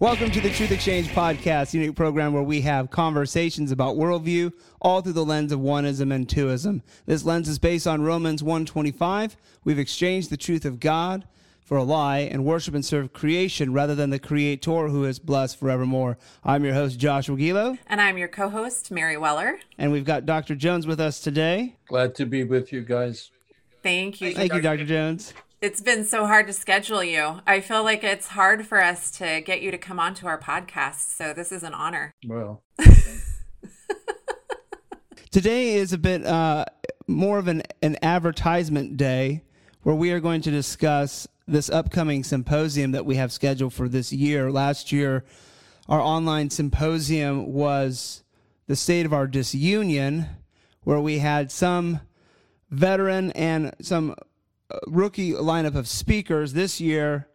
Welcome to the Truth Exchange podcast, a unique program where we have conversations about worldview, all through the lens of oneism and twoism. This lens is based on Romans 1:25. We've exchanged the truth of God for a lie and worship and serve creation rather than the Creator who is blessed forevermore. I'm your host, Joshua Gilo. And I'm your co-host, Mary Weller. And we've got Dr. Jones with us today. Glad to be with you guys. Thank you. Thank you, Dr. Jones. It's been so hard to schedule you. I feel like it's hard for us to get you to come onto our podcast, so this is an honor. Well. Today is a bit more of an advertisement day where we are going to discuss this upcoming symposium that we have scheduled for this year. Last year, our online symposium was the state of our disunion, where we had some veteran and some rookie lineup of speakers. This year,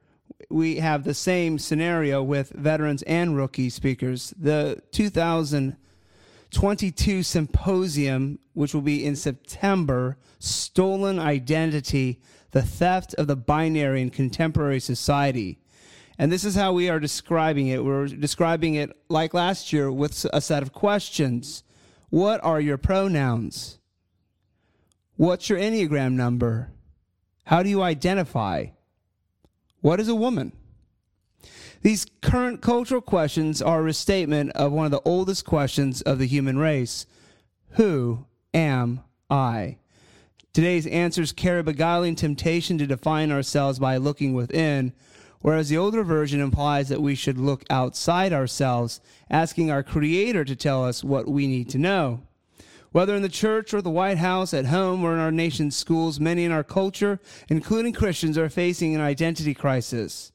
we have the same scenario with veterans and rookie speakers. The 2022 symposium, which will be in September, Stolen Identity, the Theft of the Binary in Contemporary Society. And this is how we are describing it. We're describing it like last year with a set of questions. What are your pronouns? What's your Enneagram number? How do you identify? What is a woman? These current cultural questions are a restatement of one of the oldest questions of the human race. Who am I? Today's answers carry a beguiling temptation to define ourselves by looking within, whereas the older version implies that we should look outside ourselves, asking our Creator to tell us what we need to know. Whether in the church or the White House, at home or in our nation's schools, many in our culture, including Christians, are facing an identity crisis.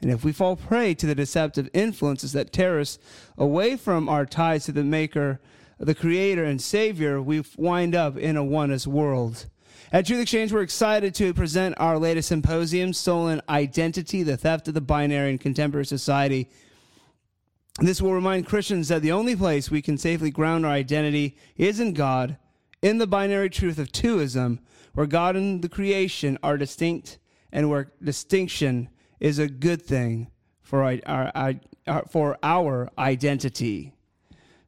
And if we fall prey to the deceptive influences that tear us away from our ties to the Maker, the Creator, and Savior, we wind up in a oneness world. At Truth Exchange, we're excited to present our latest symposium, Stolen Identity, the Theft of the Binary in Contemporary Society. This will remind Christians that the only place we can safely ground our identity is in God, in the binary truth of twoism, where God and the creation are distinct and where distinction is a good thing for our identity.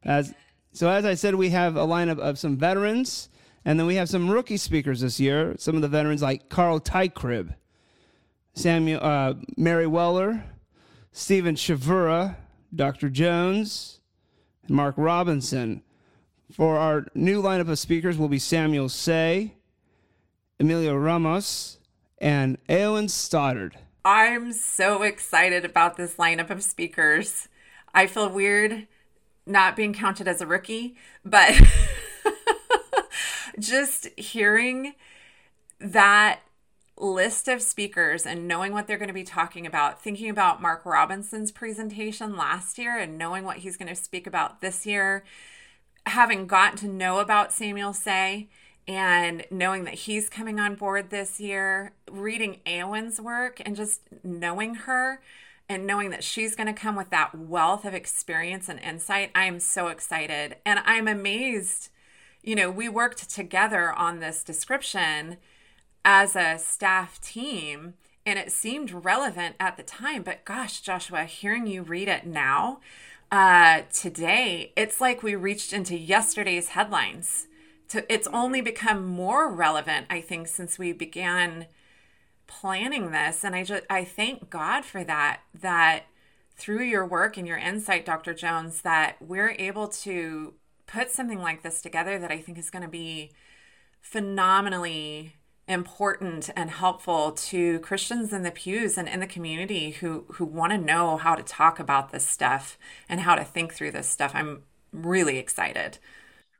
As I said, we have a lineup of some veterans, and then we have some rookie speakers this year. Some of the veterans like Carl Teichrib, Mary Weller, Stephen Chavura, Dr. Jones, and Mark Robinson. For our new lineup of speakers will be Samuel Say, Emilio Ramos, and Eowyn Stoddard. I'm so excited about this lineup of speakers. I feel weird not being counted as a rookie, but just hearing that list of speakers and knowing what they're going to be talking about, thinking about Mark Robinson's presentation last year and knowing what he's going to speak about this year, having gotten to know about Samuel Say and knowing that he's coming on board this year, reading Eowyn's work and just knowing her and knowing that she's going to come with that wealth of experience and insight. I am so excited. And I'm amazed, we worked together on this description as a staff team, and it seemed relevant at the time. But gosh, Joshua, hearing you read it now, today, it's like we reached into yesterday's headlines. It's only become more relevant, I think, since we began planning this. And I thank God for that through your work and your insight, Dr. Jones, that we're able to put something like this together that I think is going to be phenomenally important and helpful to Christians in the pews and in the community who want to know how to talk about this stuff and how to think through this stuff. I'm really excited.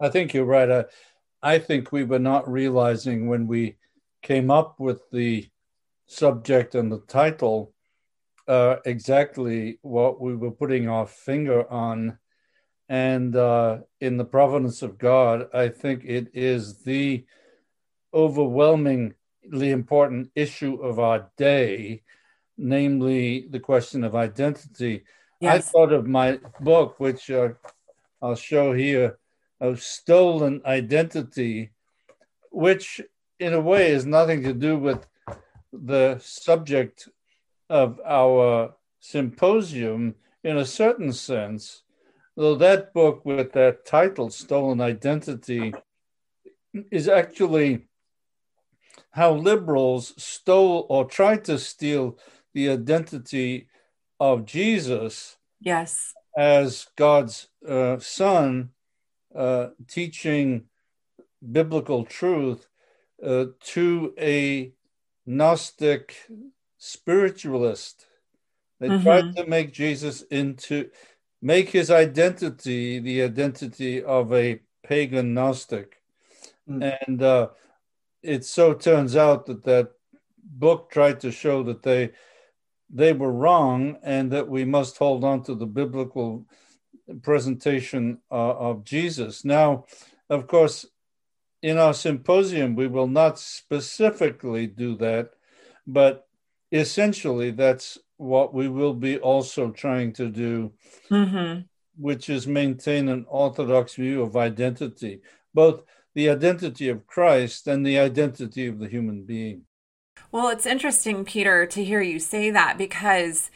I think you're right. I think we were not realizing when we came up with the subject and the title, exactly what we were putting our finger on. And in the providence of God, I think it is the overwhelmingly important issue of our day, namely the question of identity. Yes. I thought of my book, which I'll show here, of Stolen Identity, which in a way is nothing to do with the subject of our symposium. in a certain sense, though that book with that title, Stolen Identity, is actually how liberals stole or tried to steal the identity of Jesus, yes, as God's son, teaching biblical truth to a Gnostic spiritualist. They tried to make Jesus make his identity the identity of a pagan Gnostic. And it so turns out that book tried to show that they were wrong and that we must hold on to the biblical presentation of Jesus. Now, of course, in our symposium, we will not specifically do that, but essentially that's what we will be also trying to do, which is maintain an orthodox view of identity, both the identity of Christ and the identity of the human being. Well, it's interesting, Peter, to hear you say that, because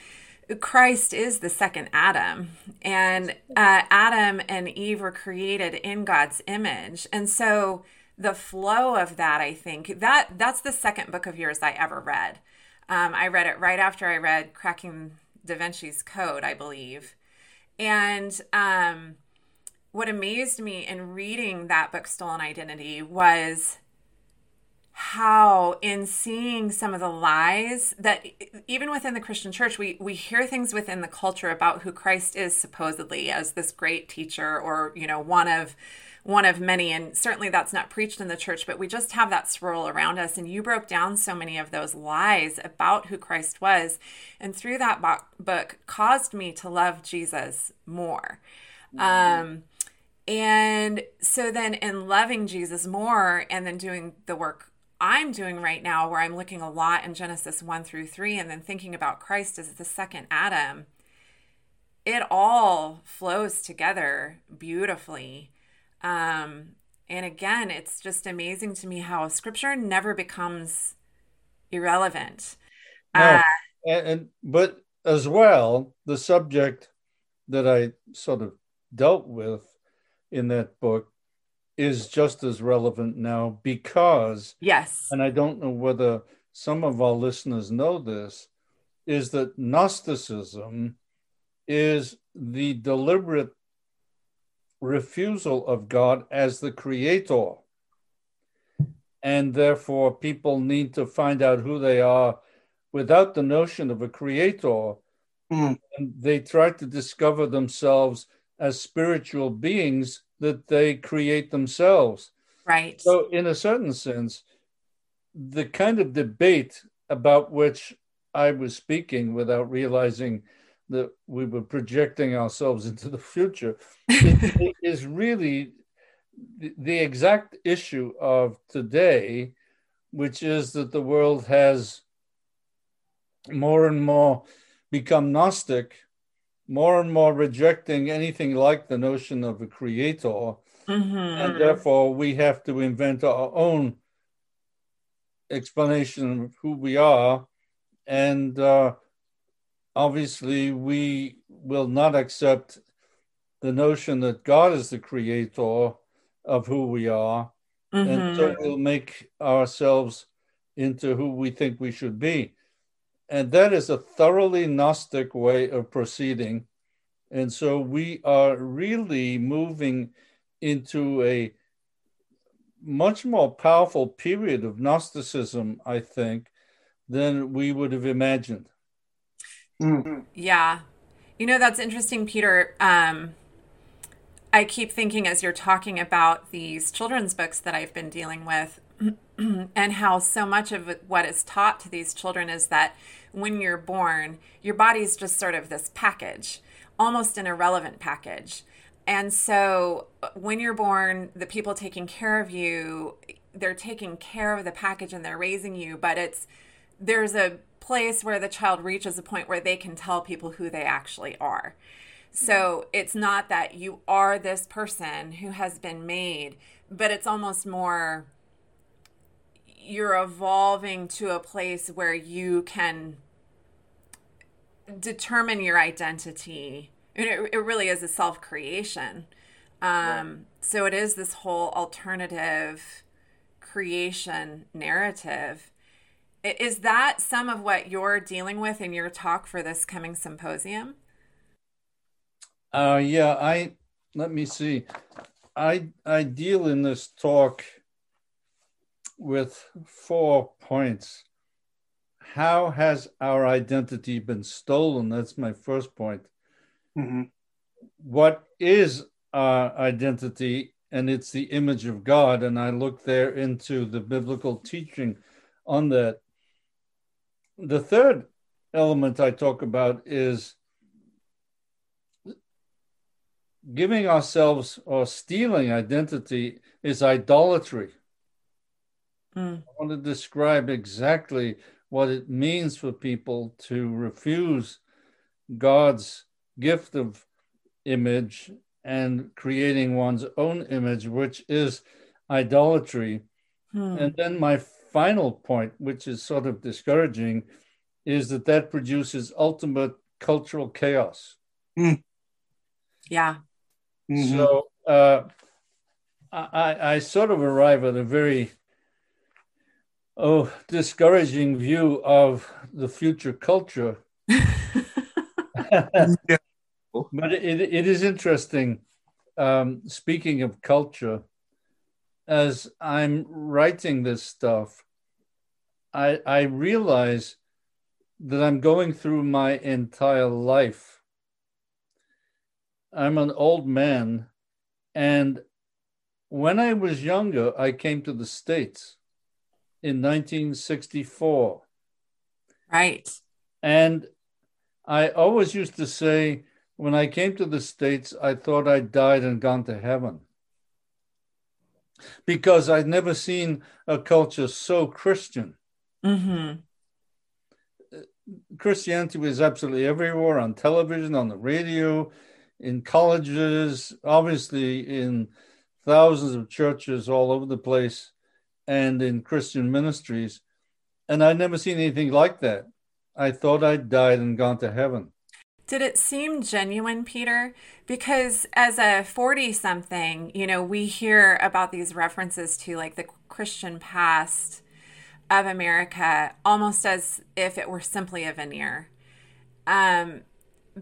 Christ is the second Adam, and Adam and Eve were created in God's image. And so the flow of that, I think, that's the second book of yours I ever read. I read it right after I read Cracking Da Vinci's Code, I believe. And what amazed me in reading that book, Stolen Identity, was how in seeing some of the lies that even within the Christian church, we hear things within the culture about who Christ is supposedly as this great teacher or, you know, one of many. And certainly that's not preached in the church, but we just have that swirl around us. And you broke down so many of those lies about who Christ was. And through that book caused me to love Jesus more. And so then in loving Jesus more and then doing the work I'm doing right now, where I'm looking a lot in Genesis 1-3, and then thinking about Christ as the second Adam, it all flows together beautifully. And again, it's just amazing to me how scripture never becomes irrelevant. But as well, the subject that I sort of dealt with in that book is just as relevant now because, yes, and I don't know whether some of our listeners know this, is that Gnosticism is the deliberate refusal of God as the creator. And therefore, people need to find out who they are without the notion of a creator. And they try to discover themselves as spiritual beings that they create themselves. Right. So in a certain sense, the kind of debate about which I was speaking without realizing that we were projecting ourselves into the future is really the exact issue of today, which is that the world has more and more become Gnostic, more and more rejecting anything like the notion of a creator. And therefore we have to invent our own explanation of who we are. And obviously we will not accept the notion that God is the creator of who we are. And so we'll make ourselves into who we think we should be. And that is a thoroughly Gnostic way of proceeding. And so we are really moving into a much more powerful period of Gnosticism, I think, than we would have imagined. Yeah. You know, that's interesting, Peter. I keep thinking as you're talking about these children's books that I've been dealing with, and how so much of what is taught to these children is that when you're born, your body's just sort of this package, almost an irrelevant package. And so when you're born, the people taking care of you, they're taking care of the package and they're raising you, but there's a place where the child reaches a point where they can tell people who they actually are. So it's not that you are this person who has been made, but it's almost more you're evolving to a place where you can determine your identity. It really is a self-creation. Right. So it is this whole alternative creation narrative. Is that some of what you're dealing with in your talk for this coming symposium? I deal in this talk with 4 points. How has our identity been stolen? That's my first point. Mm-hmm. What is our identity? And it's the image of God. And I look there into the biblical teaching on that. The third element I talk about is giving ourselves or stealing identity is idolatry. Mm. I want to describe exactly what it means for people to refuse God's gift of image and creating one's own image, which is idolatry. Mm. And then my final point, which is sort of discouraging, is that that produces ultimate cultural chaos. Mm. Yeah. Mm-hmm. So I sort of arrive at a very discouraging view of the future culture. Yeah. But it is interesting, speaking of culture, as I'm writing this stuff, I realize that I'm going through my entire life. I'm an old man, and when I was younger, I came to the States in 1964. Right. And I always used to say, when I came to the States, I thought I'd died and gone to heaven, because I'd never seen a culture so Christian. Mm-hmm. Christianity was absolutely everywhere, on television, on the radio, in colleges, obviously in thousands of churches all over the place and in Christian ministries. And I'd never seen anything like that. I thought I'd died and gone to heaven. Did it seem genuine, Peter? Because as a 40-something, we hear about these references to like the Christian past of America almost as if it were simply a veneer.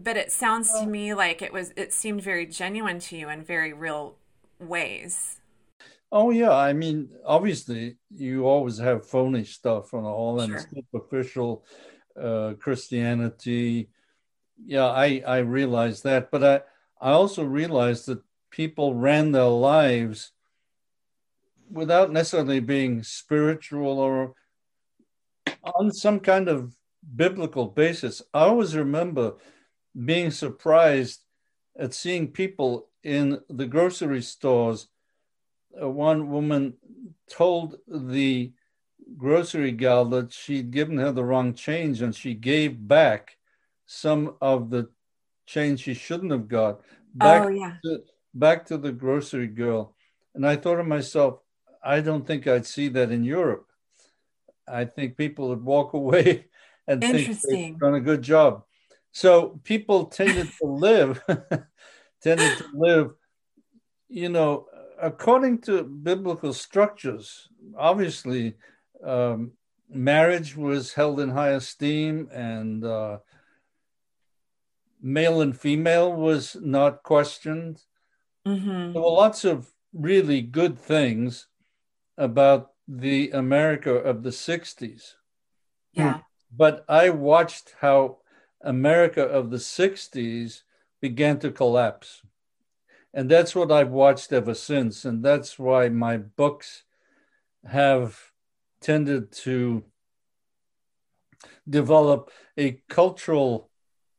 But it sounds to me like it seemed very genuine to you in very real ways. Oh, yeah. I mean, obviously, you always have phony stuff and all, and superficial Christianity. Yeah, I realized that, but I also realized that people ran their lives without necessarily being spiritual or on some kind of biblical basis. I always remember being surprised at seeing people in the grocery stores. One woman told the grocery gal that she'd given her the wrong change, and she gave back some of the change she shouldn't have got back to the grocery girl. And I thought to myself, I don't think I'd see that in Europe. I think people would walk away and think they've done a good job. So people tended to live, according to biblical structures. Obviously, marriage was held in high esteem, and male and female was not questioned. Mm-hmm. There were lots of really good things about the America of the 60s. Yeah. But I watched how America of the 60s began to collapse. And that's what I've watched ever since. And that's why my books have tended to develop a cultural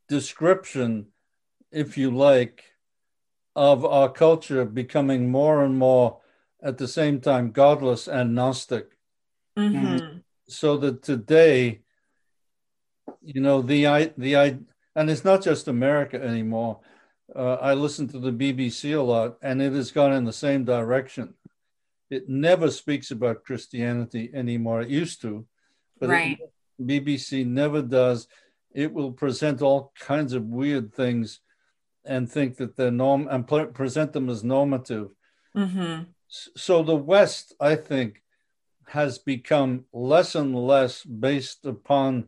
description, if you like, of our culture becoming more and more at the same time godless and Gnostic. Mm-hmm. So that today, and it's not just America anymore. I listen to the BBC a lot, and it has gone in the same direction. It never speaks about Christianity anymore. It used to, but BBC never does. it will present all kinds of weird things and think that they're norm and present them as normative. Mm-hmm. So the West, I think, has become less and less based upon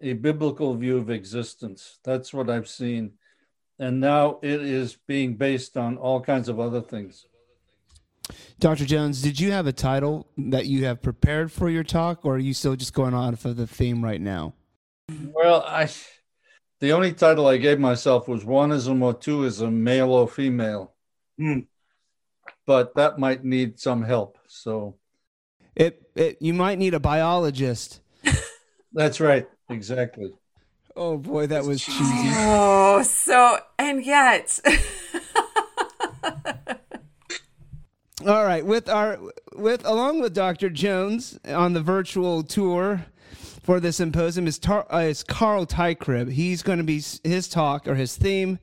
a biblical view of existence. That's what I've seen. And now it is being based on all kinds of other things. Dr. Jones, did you have a title that you have prepared for your talk, or are you still just going on for the theme right now? Well, the only title I gave myself was Oneism or Twoism, Male or Female. Mm. But that might need some help. So you might need a biologist. That's right. Exactly. Oh, boy, that was cheesy. Oh, so, and yet. All right. Along with Dr. Jones on the virtual tour for the symposium is Carl Teichrib. He's going to be, his talk or his theme,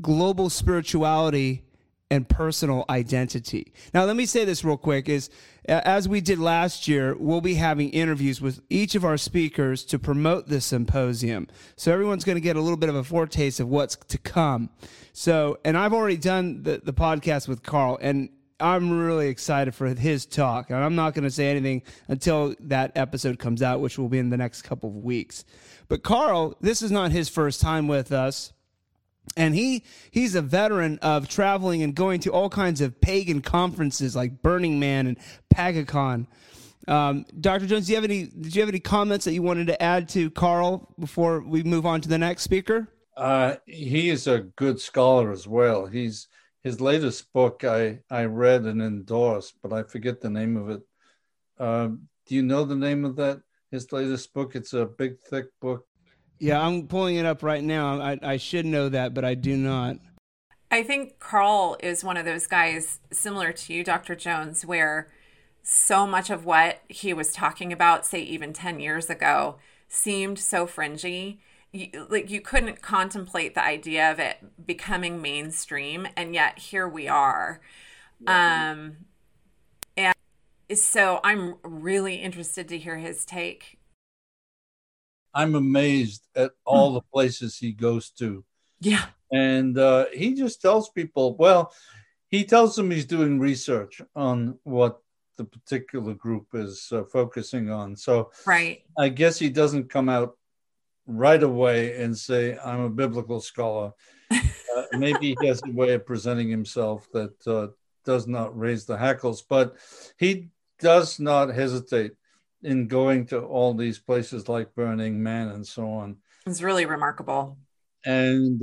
global spirituality and personal identity. Now, let me say this real quick is, as we did last year, we'll be having interviews with each of our speakers to promote this symposium. So everyone's going to get a little bit of a foretaste of what's to come. So, and I've already done the podcast with Carl, and I'm really excited for his talk. And I'm not going to say anything until that episode comes out, which will be in the next couple of weeks. But Carl, this is not his first time with us. And he's a veteran of traveling and going to all kinds of pagan conferences like Burning Man and Pagacon. Dr. Jones, did you have any comments that you wanted to add to Carl before we move on to the next speaker? He is a good scholar as well. His latest book I read and endorsed, but I forget the name of it. Do you know the name of that? His latest book? It's a big, thick book. Yeah, I'm pulling it up right now. I should know that, but I do not. I think Carl is one of those guys similar to you, Dr. Jones, where so much of what he was talking about, say even 10 years ago, seemed so fringy. You couldn't contemplate the idea of it becoming mainstream, and yet here we are. Mm-hmm. And so I'm really interested to hear his take. I'm amazed at all the places he goes to. Yeah. And he just tells people, he tells them he's doing research on what the particular group is focusing on. So right. I guess he doesn't come out right away and say, I'm a biblical scholar. Maybe he has a way of presenting himself that does not raise the hackles, but he does not hesitate in going to all these places like Burning Man and so on. It's really remarkable. And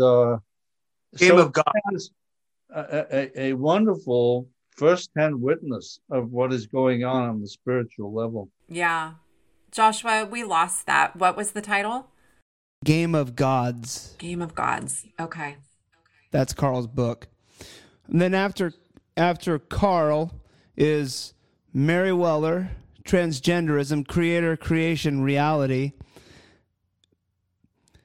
Game of Gods, a wonderful firsthand witness of what is going on the spiritual level. Yeah. Joshua, we lost that. What was the title? Game of Gods. Game of Gods. Okay. That's Carl's book. And then after Carl is Mary Weller, Transgenderism, Creator, Creation, Reality,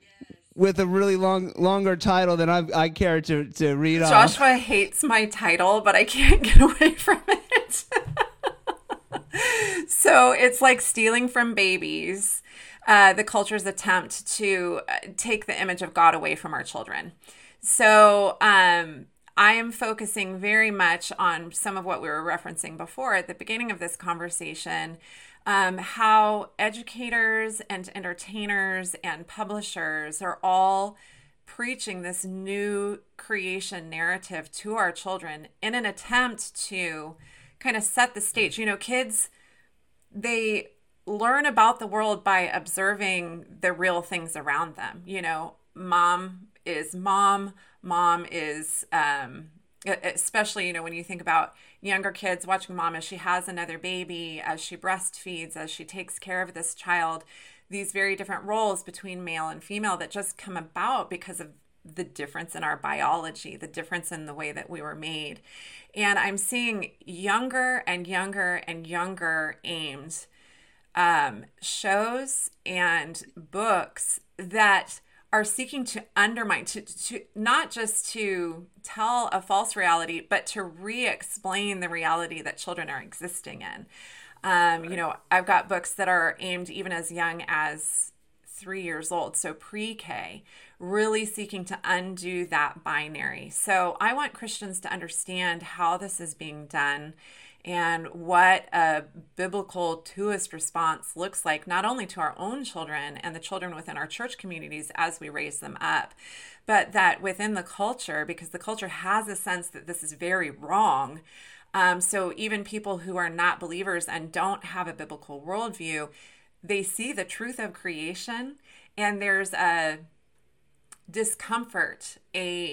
yes, with a really longer title than I care to read off. Joshua hates my title, but I can't get away from it. So it's like stealing from babies, the culture's attempt to take the image of God away from our children. So I am focusing very much on some of what we were referencing before at the beginning of this conversation, how educators and entertainers and publishers are all preaching this new creation narrative to our children in an attempt to kind of set the stage. You know, kids, they learn about the world by observing the real things around them. You know, mom is especially, you know, when you think about younger kids watching mom as she has another baby, as she breastfeeds, as she takes care of this child, these very different roles between male and female that just come about because of the difference in our biology, the difference in the way that we were made. And I'm seeing younger and younger and younger aimed shows and books that are seeking to undermine, to not just to tell a false reality, but to re-explain the reality that children are existing in. You know, I've got books that are aimed even as young as 3 years old, so pre-K, really seeking to undo that binary. So I want Christians to understand how this is being done and what a biblical twoist response looks like, not only to our own children and the children within our church communities as we raise them up, but that within the culture, because the culture has a sense that this is very wrong. So even people who are not believers and don't have a biblical worldview, they see the truth of creation, and there's a discomfort, an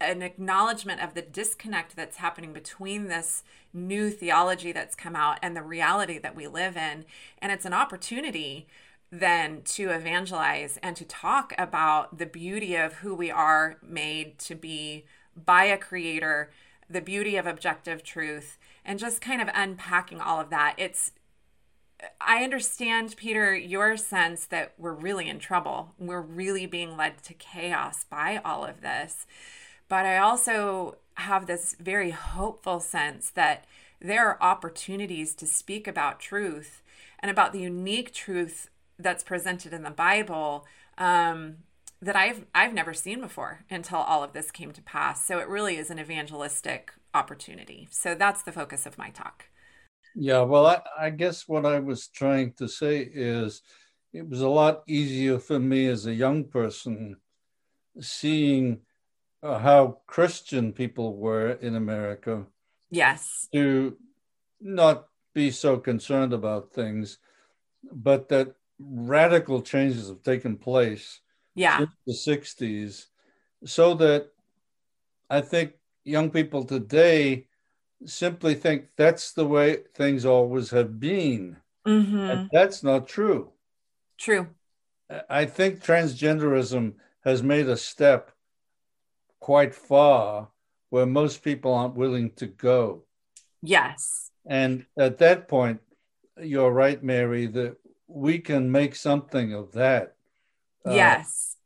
acknowledgement of the disconnect that's happening between this new theology that's come out and the reality that we live in. And it's an opportunity then to evangelize and to talk about the beauty of who we are made to be by a creator, the beauty of objective truth, and just kind of unpacking all of that. I understand, Peter, your sense that we're really in trouble. We're really being led to chaos by all of this. But I also have this very hopeful sense that there are opportunities to speak about truth and about the unique truth that's presented in the Bible that I've never seen before until all of this came to pass. So it really is an evangelistic opportunity. So that's the focus of my talk. Yeah, well, I guess what I was trying to say is it was a lot easier for me as a young person seeing how Christian people were in America. Yes. To not be so concerned about things, but that radical changes have taken place since the 60s, so that I think young people today simply think that's the way things always have been. Mm-hmm. And that's not true. True. I think transgenderism has made a step quite far where most people aren't willing to go. Yes. And at that point, you're right, Mary, that we can make something of that. Yes.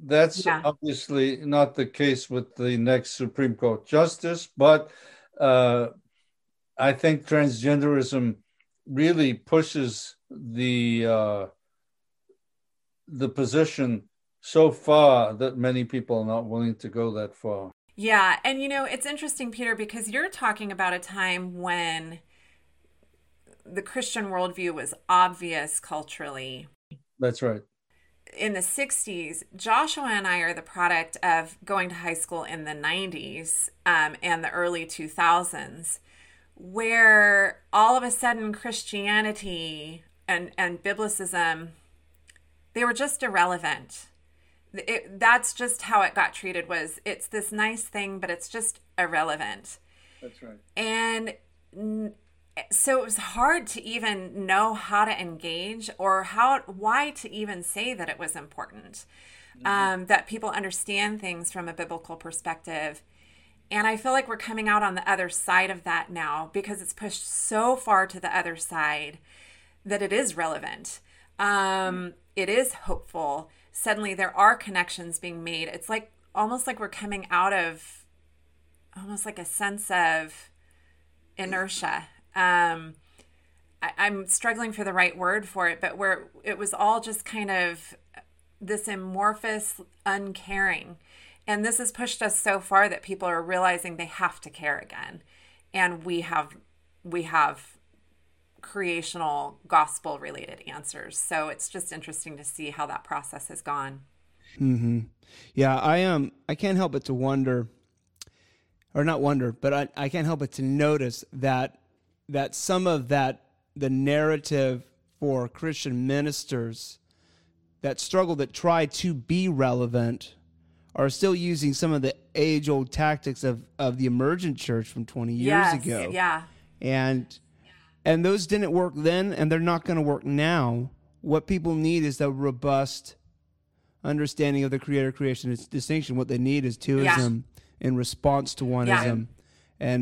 That's obviously not the case with the next Supreme Court justice, but I think transgenderism really pushes the position so far that many people are not willing to go that far. Yeah, and you know, it's interesting, Peter, because you're talking about a time when the Christian worldview was obvious culturally. That's right. In the 60s, Joshua and I are the product of going to high school in the 90s and the early 2000s, where all of a sudden Christianity and biblicism, they were just irrelevant. That's just how it got treated, was it's this nice thing, but it's just irrelevant. That's right. And so it was hard to even know how to engage or why to even say that it was important, that people understand things from a biblical perspective. And I feel like we're coming out on the other side of that now, because it's pushed so far to the other side that it is relevant. It is hopeful. Suddenly there are connections being made. It's like almost like we're coming out of almost like a sense of inertia. I'm struggling for the right word for it, but where it was all just kind of this amorphous uncaring. And this has pushed us so far that people are realizing they have to care again. And we have creational gospel related answers. So it's just interesting to see how that process has gone. Mm-hmm. Yeah, I can't help but to wonder, or not wonder, but I can't help but to notice that some of that, the narrative for Christian ministers that struggle, that try to be relevant, are still using some of the age-old tactics of the emergent church from 20 years ago. Yeah. And those didn't work then, and they're not going to work now. What people need is a robust understanding of the creator-creation distinction. What they need is twoism in response to oneism. Yeah.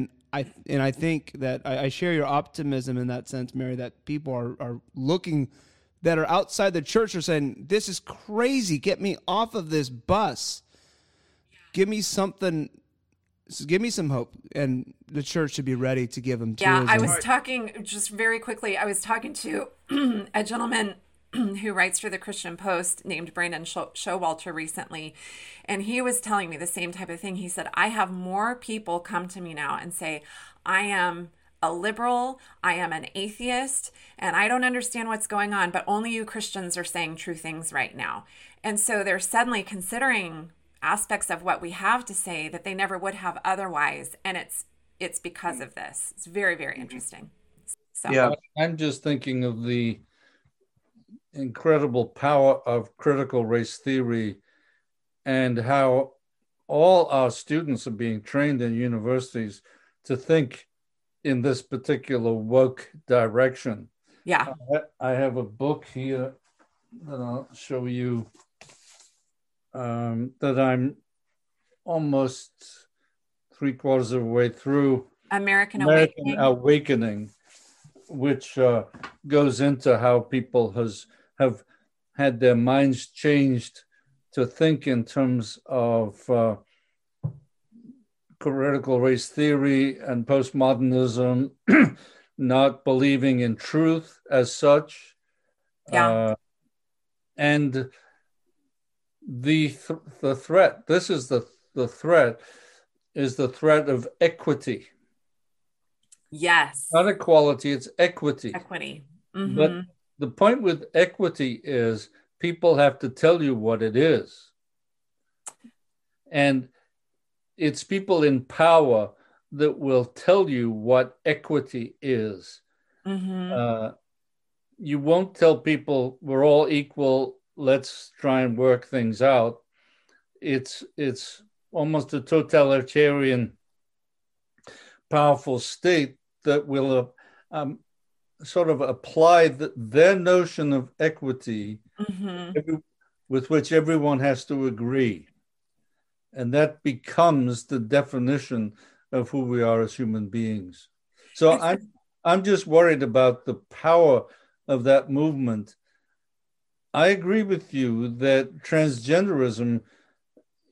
And I think that I share your optimism in that sense, Mary, that people are looking, that are outside the church, are saying, this is crazy. Get me off of this bus. Give me something. Give me some hope. And the church should be ready to give them to. Yeah, I was talking, just very quickly, I was talking to a gentleman who writes for the Christian Post, named Brandon Showalter recently, and he was telling me the same type of thing. He said, I have more people come to me now and say, I am a liberal, I am an atheist, and I don't understand what's going on, but only you Christians are saying true things right now. And so they're suddenly considering aspects of what we have to say that they never would have otherwise, and it's because of this. It's very, very interesting. So. Yeah, I'm just thinking of the incredible power of critical race theory and how all our students are being trained in universities to think in this particular woke direction. Yeah. I have a book here that I'll show you that I'm almost 3/4 of the way through. American Awakening, which goes into how people have had their minds changed to think in terms of critical race theory and postmodernism, not believing in truth as such. Yeah. And the threat, this is the threat, is the threat of equity. Yes. Not equality, it's equity. Equity. Mm-hmm. But the point with equity is people have to tell you what it is. And it's people in power that will tell you what equity is. Mm-hmm. You won't tell people we're all equal, let's try and work things out. It's almost a totalitarian, powerful state that will sort of apply their notion of equity, mm-hmm. With which everyone has to agree. And that becomes the definition of who we are as human beings. So I'm just worried about the power of that movement. I agree with you that transgenderism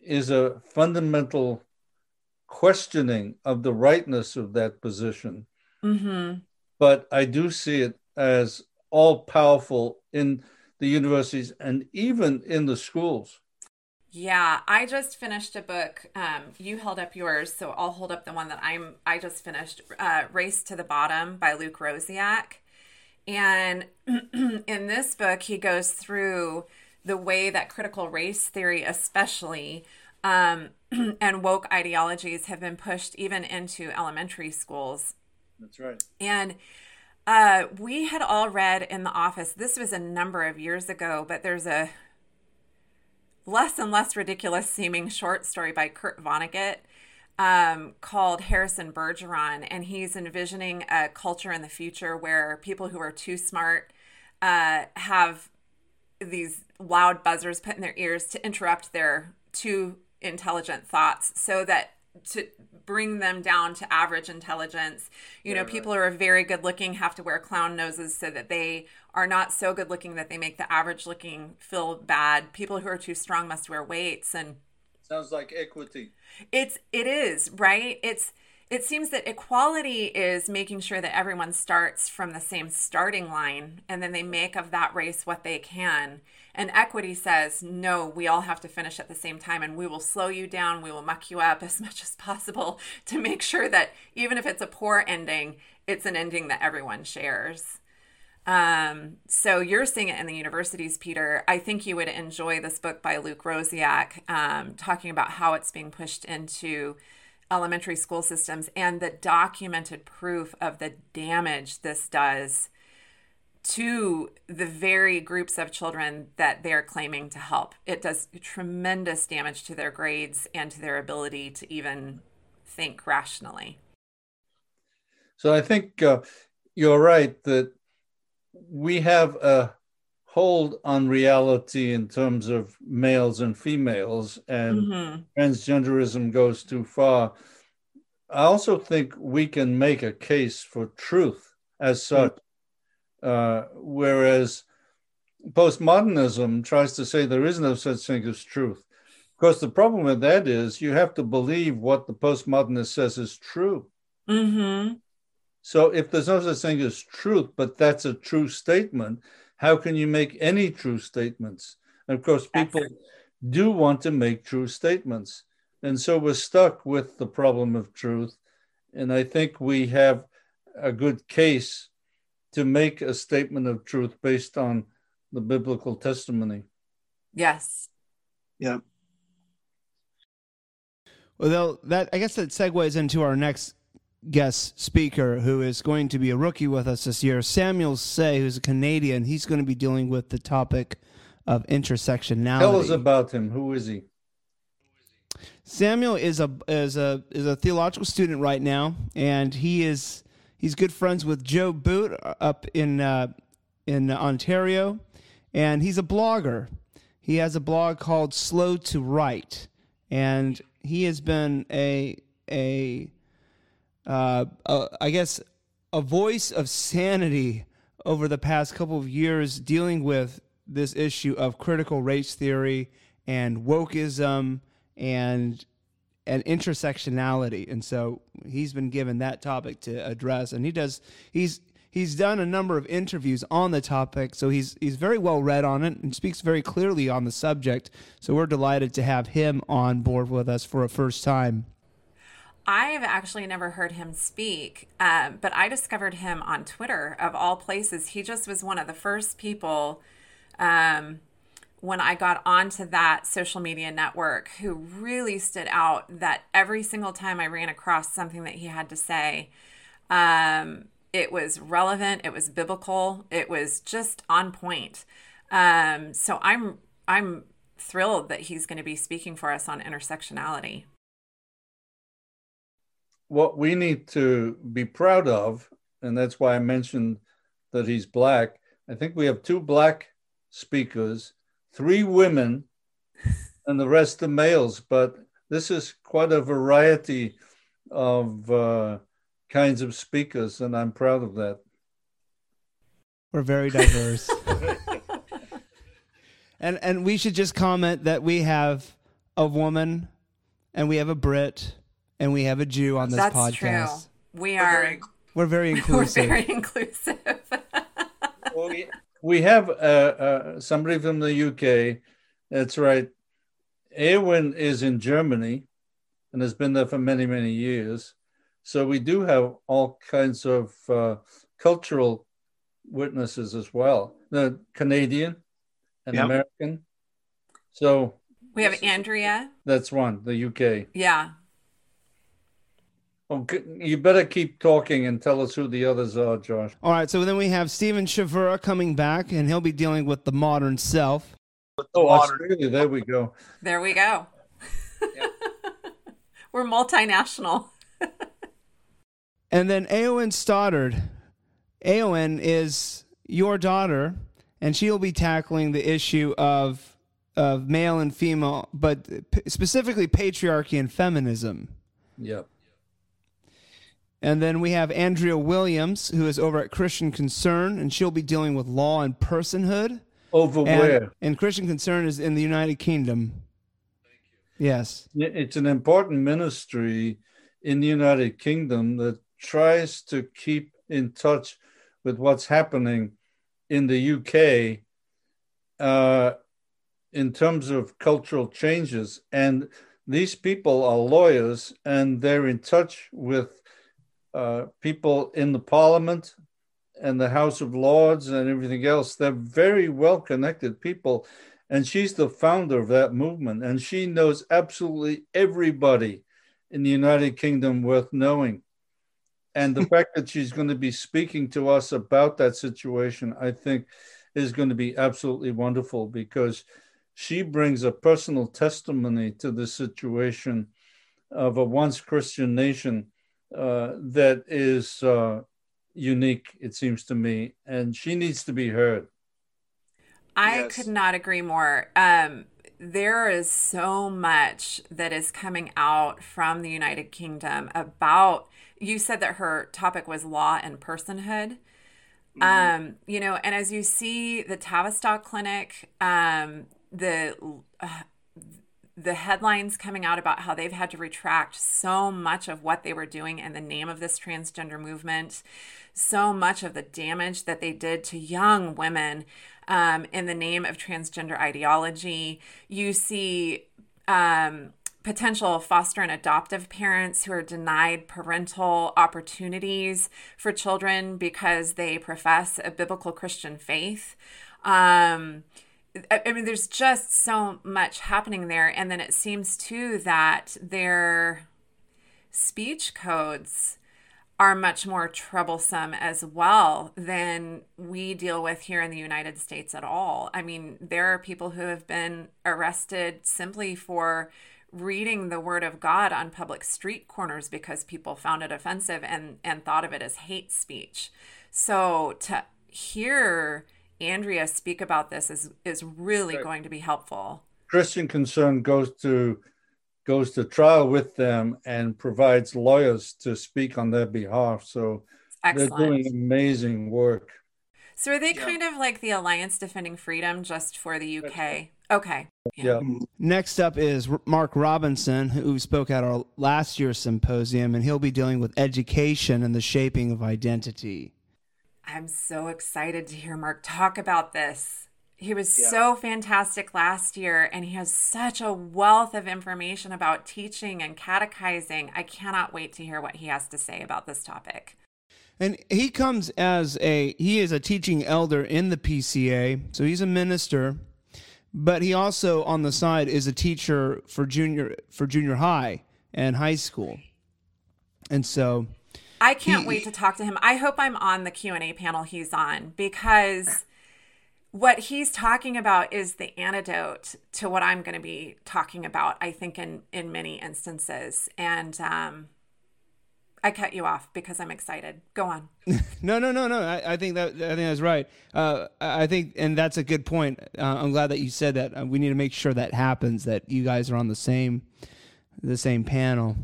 is a fundamental questioning of the rightness of that position. Mm-hmm. But I do see it as all-powerful in the universities and even in the schools. Yeah, I just finished a book. You held up yours, so I'll hold up the one that I just finished, Race to the Bottom by Luke Rosiak. And in this book, he goes through the way that critical race theory especially and woke ideologies have been pushed even into elementary schools. That's right. And we had all read in The Office, this was a number of years ago, but there's a less and less ridiculous seeming short story by Kurt Vonnegut called Harrison Bergeron, and he's envisioning a culture in the future where people who are too smart have these loud buzzers put in their ears to interrupt their too intelligent thoughts, so that to bring them down to average intelligence. People who are very good looking have to wear clown noses so that they are not so good looking that they make the average looking feel bad. People who are too strong must wear weights. And sounds like equity. It is, right? It seems that equality is making sure that everyone starts from the same starting line, and then they make of that race what they can. And equity says, no, we all have to finish at the same time, and we will slow you down, we will muck you up as much as possible to make sure that even if it's a poor ending, it's an ending that everyone shares. So you're seeing it in the universities, Peter. I think you would enjoy this book by Luke Rosiak, talking about how it's being pushed into elementary school systems and the documented proof of the damage this does to the very groups of children that they're claiming to help. It does tremendous damage to their grades and to their ability to even think rationally. So I think you're right that we have a hold on reality in terms of males and females, and transgenderism goes too far. I also think we can make a case for truth as such, whereas postmodernism tries to say there is no such thing as truth. Of course, the problem with that is you have to believe what the postmodernist says is true. Mm-hmm. So if there's no such thing as truth, but that's a true statement, How can you make any true statements? And of course, people do want to make true statements. And so we're stuck with the problem of truth. And I think we have a good case to make a statement of truth based on the biblical testimony. Yes. Yeah. Well, that, I guess that segues into our next guest speaker, who is going to be a rookie with us this year, Samuel Say, who's a Canadian. He's going to be dealing with the topic of intersectionality. Tell us about him. Who is he? Samuel is a theological student right now, and he's good friends with Joe Boot up in Ontario, and he's a blogger. He has a blog called Slow to Write, and he has been a voice of sanity over the past couple of years, dealing with this issue of critical race theory and wokeism and intersectionality. And so he's been given that topic to address, and he's done a number of interviews on the topic, so he's very well read on it and speaks very clearly on the subject. So we're delighted to have him on board with us for a first time. I've actually never heard him speak, but I discovered him on Twitter, of all places. He just was one of the first people when I got onto that social media network who really stood out, that every single time I ran across something that he had to say, it was relevant, it was biblical, it was just on point. So I'm thrilled that he's going to be speaking for us on intersectionality. What we need to be proud of, and that's why I mentioned that he's Black, I think we have 2 Black speakers, 3 women, and the rest are males. But this is quite a variety of kinds of speakers, and I'm proud of that. We're very diverse. And we should just comment that we have a woman, and we have a Brit, and we have a Jew on this podcast. That's true. We're very inclusive. We're very inclusive. Well, we have somebody from the UK. That's right. Eowyn is in Germany and has been there for many, many years. So we do have all kinds of cultural witnesses as well. The Canadian and American. So we have Andrea. That's one, the UK. Yeah. Okay, you better keep talking and tell us who the others are, Josh. All right, so then we have Stephen Chavura coming back, and he'll be dealing with the modern self. Australia, there we go. There we go. Yeah. We're multinational. And then Eowyn Stoddard. Eowyn is your daughter, and she'll be tackling the issue of male and female, but specifically patriarchy and feminism. Yep. And then we have Andrea Williams, who is over at Christian Concern, and she'll be dealing with law and personhood. Over where? And Christian Concern is in the United Kingdom. Thank you. Yes. It's an important ministry in the United Kingdom that tries to keep in touch with what's happening in the UK in terms of cultural changes. And these people are lawyers, and they're in touch with people in the Parliament and the House of Lords and everything else. They're very well-connected people. And she's the founder of that movement. And she knows absolutely everybody in the United Kingdom worth knowing. And the fact that she's going to be speaking to us about that situation, I think, is going to be absolutely wonderful, because she brings a personal testimony to the situation of a once Christian nation that is unique, it seems to me, and she needs to be heard. I could not agree more. There is so much that is coming out from the United Kingdom about, you said that her topic was law and personhood. Mm-hmm. And as you see the Tavistock Clinic, the headlines coming out about how they've had to retract so much of what they were doing in the name of this transgender movement, so much of the damage that they did to young women in the name of transgender ideology. You see potential foster and adoptive parents who are denied parental opportunities for children because they profess a biblical Christian faith. I mean, there's just so much happening there. And then it seems, too, that their speech codes are much more troublesome as well than we deal with here in the United States at all. I mean, there are people who have been arrested simply for reading the Word of God on public street corners because people found it offensive and thought of it as hate speech. So to hear Andrea speak about this is really going to be helpful. Christian Concern goes to trial with them and provides lawyers to speak on their behalf. So Excellent. They're doing amazing work. So are they kind of like the Alliance Defending Freedom just for the UK? Okay. Yeah. Next up is Mark Robinson, who spoke at our last year's symposium, and he'll be dealing with education and the shaping of identity. I'm so excited to hear Mark talk about this. He was so fantastic last year, and he has such a wealth of information about teaching and catechizing. I cannot wait to hear what he has to say about this topic. And he comes as he is a teaching elder in the PCA, so he's a minister, but he also on the side is a teacher for junior high and high school. And so I can't wait to talk to him. I hope I'm on the Q&A panel he's on, because what he's talking about is the antidote to what I'm going to be talking about, I think, in many instances. And I cut you off because I'm excited. Go on. No. I think that's right. And that's a good point. I'm glad that you said that. We need to make sure that happens, that you guys are on the same panel.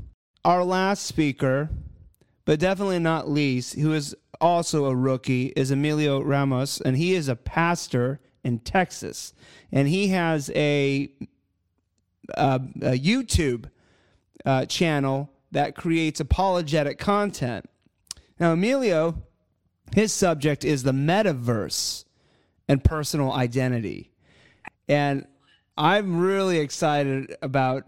Our last speaker, but definitely not least, who is also a rookie, is Emilio Ramos, and he is a pastor in Texas, and he has a YouTube channel that creates apologetic content. Now, Emilio, his subject is the metaverse and personal identity, and I'm really excited about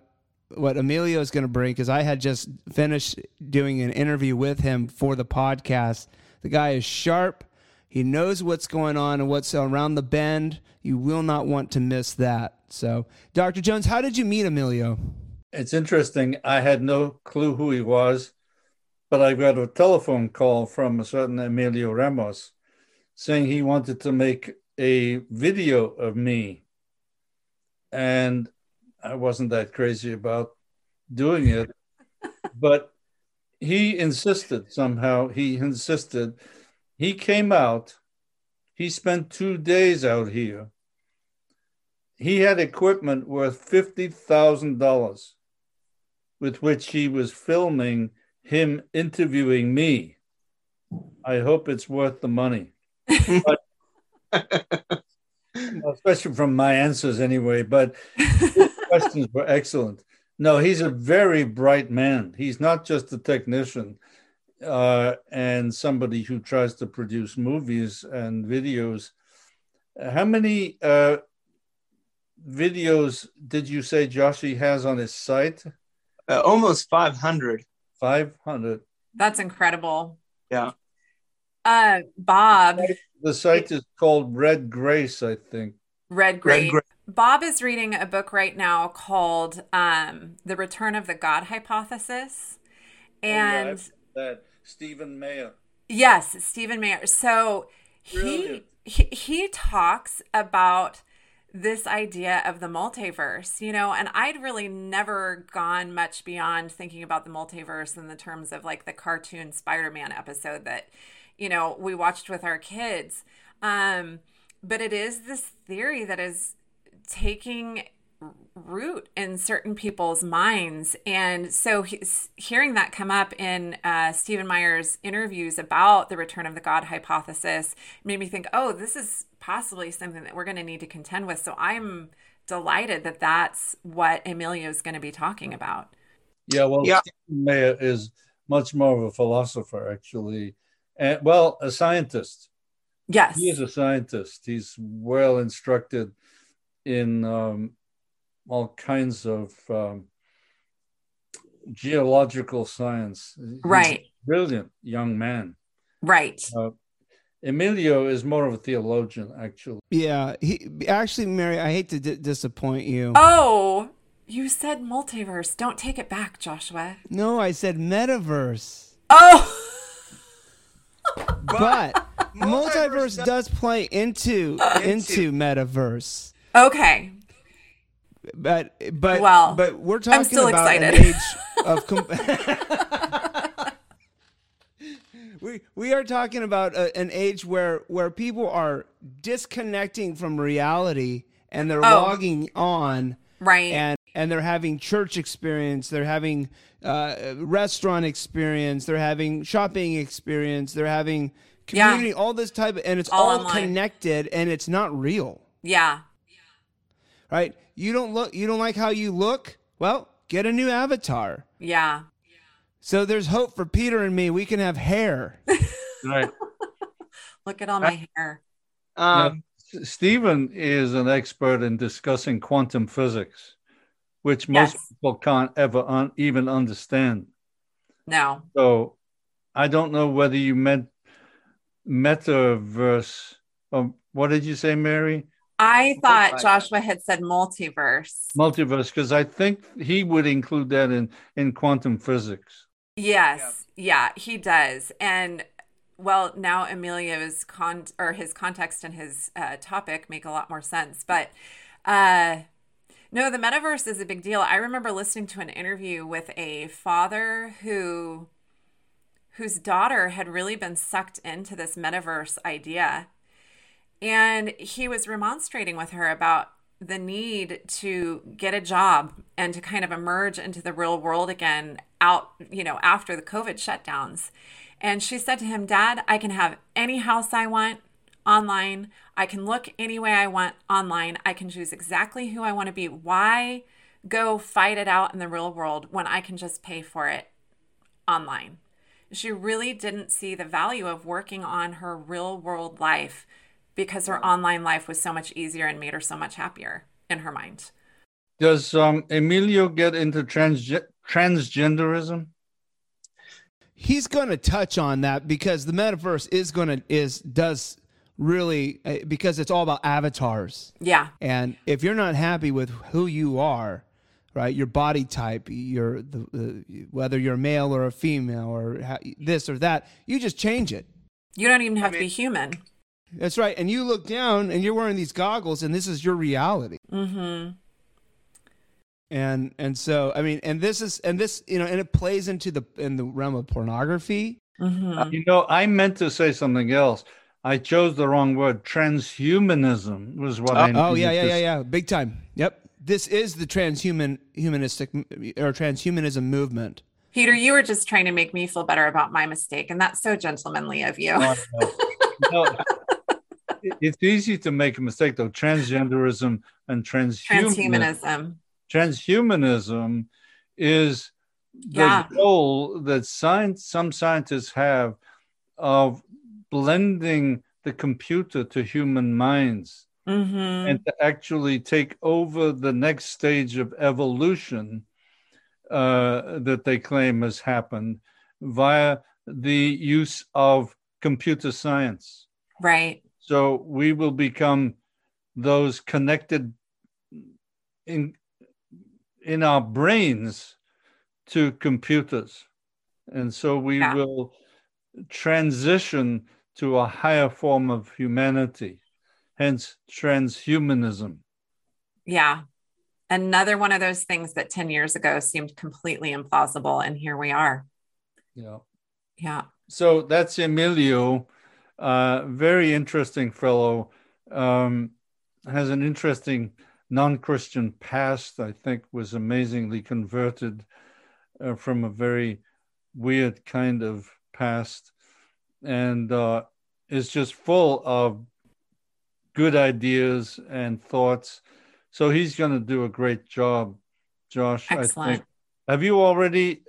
what Emilio is going to bring, because I had just finished doing an interview with him for the podcast. The guy is sharp. He knows what's going on and what's around the bend. You will not want to miss that. So, Dr. Jones, how did you meet Emilio? It's interesting. I had no clue who he was, but I got a telephone call from a certain Emilio Ramos saying he wanted to make a video of me. And I wasn't that crazy about doing it, but he insisted somehow. He came out. He spent 2 days out here. He had equipment worth $50,000 with which he was filming him interviewing me. I hope it's worth the money. But, especially from my answers anyway, but his questions were excellent. No, he's a very bright man. He's not just a technician and somebody who tries to produce movies and videos. How many videos did you say Joshi has on his site? Almost 500. 500. That's incredible. Yeah. Bob. The site is called Red Grace, I think. Red Grace. Red Grace. Bob is reading a book right now called The Return of the God Hypothesis. And that Stephen Meyer. Yes, Stephen Meyer. So he talks about this idea of the multiverse, and I'd really never gone much beyond thinking about the multiverse in the terms of like the cartoon Spider-Man episode that, we watched with our kids. But it is this theory that is taking root in certain people's minds. And so hearing that come up in Stephen Meyer's interviews about the Return of the God Hypothesis made me think, this is possibly something that we're going to need to contend with. So I'm delighted that that's what Emilio is going to be talking about. Yeah, well, Stephen Meyer is much more of a philosopher, actually. A scientist. Yes. He is a scientist. He's well instructed in all kinds of geological science. Right. Brilliant young man. Right. Emilio is more of a theologian, actually. Yeah. Mary, I hate to disappoint you. Oh, you said multiverse. Don't take it back, Joshua. No, I said metaverse. Oh. But multiverse does play into metaverse. Okay. But we're talking about excited. An age of we are talking about an age where people are disconnecting from reality and they're logging on, right? And they're having church experience, they're having restaurant experience, they're having shopping experience, they're having community, all this type of, and it's all connected and it's not real. Yeah. Right? You don't like how you look? Well, get a new avatar. Yeah. So there's hope for Peter and me. We can have hair. Right. Look at all my hair. Stephen is an expert in discussing quantum physics, which most people can't ever even understand. No. So I don't know whether you meant metaverse. What did you say, Mary? I thought Joshua had said multiverse. Multiverse, because I think he would include that in quantum physics. Yes, yeah, he does. And well, now Emilio's his context and his topic make a lot more sense. But no, the metaverse is a big deal. I remember listening to an interview with a father whose daughter had really been sucked into this metaverse idea. And he was remonstrating with her about the need to get a job and to kind of emerge into the real world again after the COVID shutdowns. And she said to him, "Dad, I can have any house I want online. I can look any way I want online. I can choose exactly who I want to be. Why go fight it out in the real world when I can just pay for it online?" She really didn't see the value of working on her real world life, because her online life was so much easier and made her so much happier in her mind. Does Emilio get into transgenderism? He's going to touch on that because the metaverse does really because it's all about avatars. Yeah. And if you're not happy with who you are, right, your body type, whether you're male or a female or this or that, you just change it. You don't even have to be human. That's right. And you look down and you're wearing these goggles and this is your reality. Mm-hmm. And so, I mean, and this is, and this, you know, and it plays into in the realm of pornography. Mm-hmm. I meant to say something else. I chose the wrong word. Transhumanism was what I meant. Oh, yeah. Big time. Yep. This is the transhumanism movement. Peter, you were just trying to make me feel better about my mistake. And that's so gentlemanly of you. Oh, no. No, it's easy to make a mistake, though. Transgenderism and transhumanism. Transhumanism is the goal that some scientists have of blending the computer to human minds, mm-hmm. and to actually take over the next stage of evolution that they claim has happened via the use of computer science. Right. So we will become those connected in our brains to computers. And so we will transition to a higher form of humanity, hence transhumanism. Yeah. Another one of those things that 10 years ago seemed completely implausible. And here we are. Yeah. Yeah. So that's Emilio, very interesting fellow, has an interesting non-Christian past, I think was amazingly converted from a very weird kind of past, and is just full of good ideas and thoughts. So he's going to do a great job, Josh. Excellent. I think. Have you already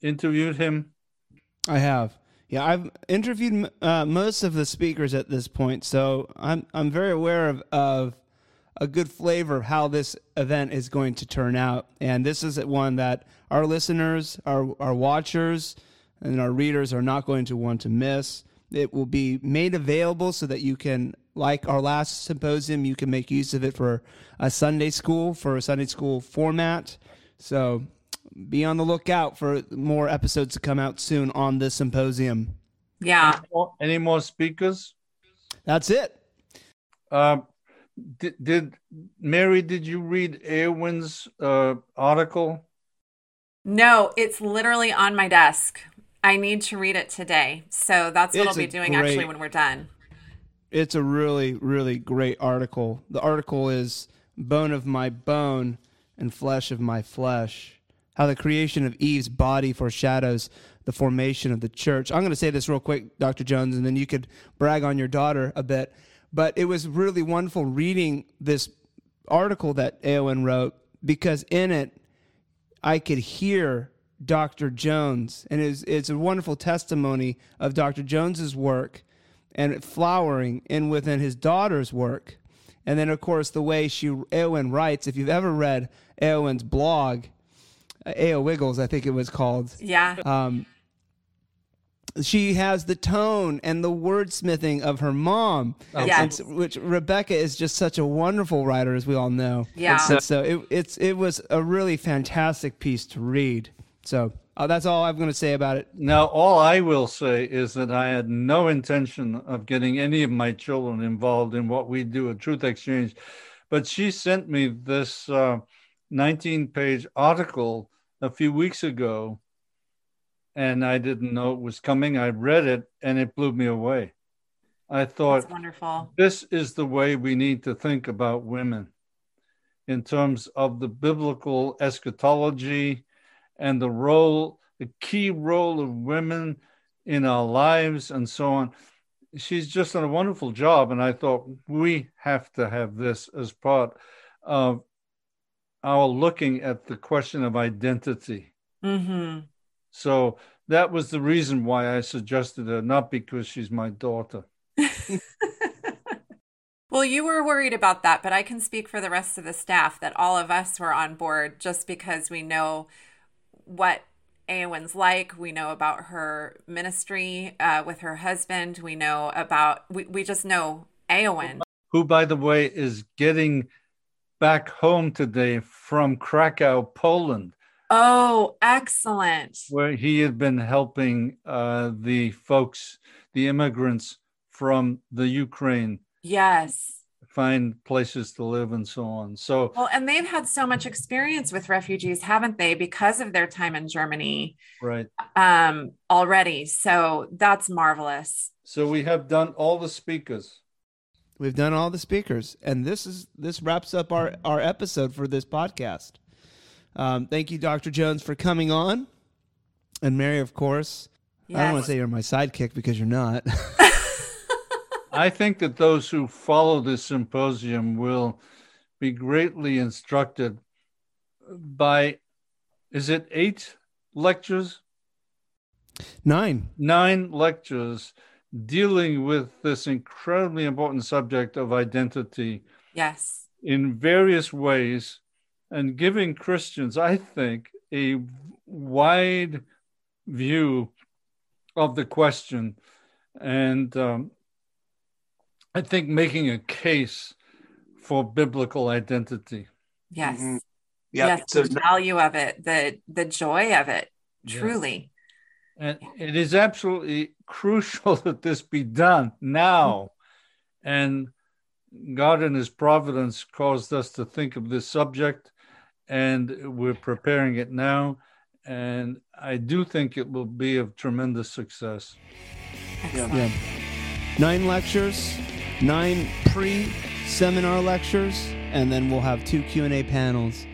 interviewed him? I have. Yeah, I've interviewed most of the speakers at this point, so I'm very aware of a good flavor of how this event is going to turn out. And this is one that our listeners, our watchers, and our readers are not going to want to miss. It will be made available so that you can, like our last symposium, you can make use of it for a Sunday school, for a Sunday school format. So be on the lookout for more episodes to come out soon on this symposium. Yeah. Any more speakers? That's it. Did Mary, did you read Eowyn's article? No, it's literally on my desk. I need to read it today. So that's what I'll be doing actually when we're done. It's a really, really great article. The article is Bone of My Bone and Flesh of My Flesh, How the Creation of Eve's Body Foreshadows the Formation of the Church. I'm going to say this real quick, Dr. Jones, and then you could brag on your daughter a bit. But it was really wonderful reading this article that Eowyn wrote, because in it I could hear Dr. Jones, and it's a wonderful testimony of Dr. Jones's work and flowering in within his daughter's work. And then, of course, the way Eowyn writes, if you've ever read Eowyn's blog, A.O. Wiggles, I think it was called. Yeah. She has the tone and the wordsmithing of her mom, which Rebecca is just such a wonderful writer, as we all know. Yeah. So it was a really fantastic piece to read. So that's all I'm going to say about it. Now, all I will say is that I had no intention of getting any of my children involved in what we do at Truth Exchange, but she sent me this 19-page article a few weeks ago, and I didn't know it was coming. I read it, and it blew me away. I thought, that's wonderful. This is the way we need to think about women in terms of the biblical eschatology and the role, the key role of women in our lives and so on. She's just done a wonderful job, and I thought we have to have this as part of our looking at the question of identity. Mm-hmm. So that was the reason why I suggested her, not because she's my daughter. Well, you were worried about that, but I can speak for the rest of the staff that all of us were on board just because we know what Eowyn's like. We know about her ministry with her husband. We know about, we just know Eowyn. Who, by the way, is getting back home today from Krakow, Poland. Oh, excellent. Where he had been helping the folks, the immigrants from the Ukraine. Yes. Find places to live and so on. So well, and they've had so much experience with refugees, haven't they? Because of their time in Germany, right? Already, so that's marvelous. So we have done all the speakers. We've done all the speakers, and this wraps up our episode for this podcast. Thank you, Dr. Jones, for coming on, and Mary, of course. Yes. I don't want to say you're my sidekick because you're not. I think that those who follow this symposium will be greatly instructed by, is it 8 lectures? 9. 9 lectures dealing with this incredibly important subject of identity. Yes. In various ways, and giving Christians, I think, a wide view of the question, and I think making a case for biblical identity. Yes. Mm-hmm. Yep. Yes. So, the value of it, the joy of it, truly. Yes. And it is absolutely crucial that this be done now. Mm-hmm. And God in his providence caused us to think of this subject, and we're preparing it now. And I do think it will be of tremendous success. Excellent. Yeah. 9 lectures. 9 pre-seminar lectures, and then we'll have 2 Q&A panels.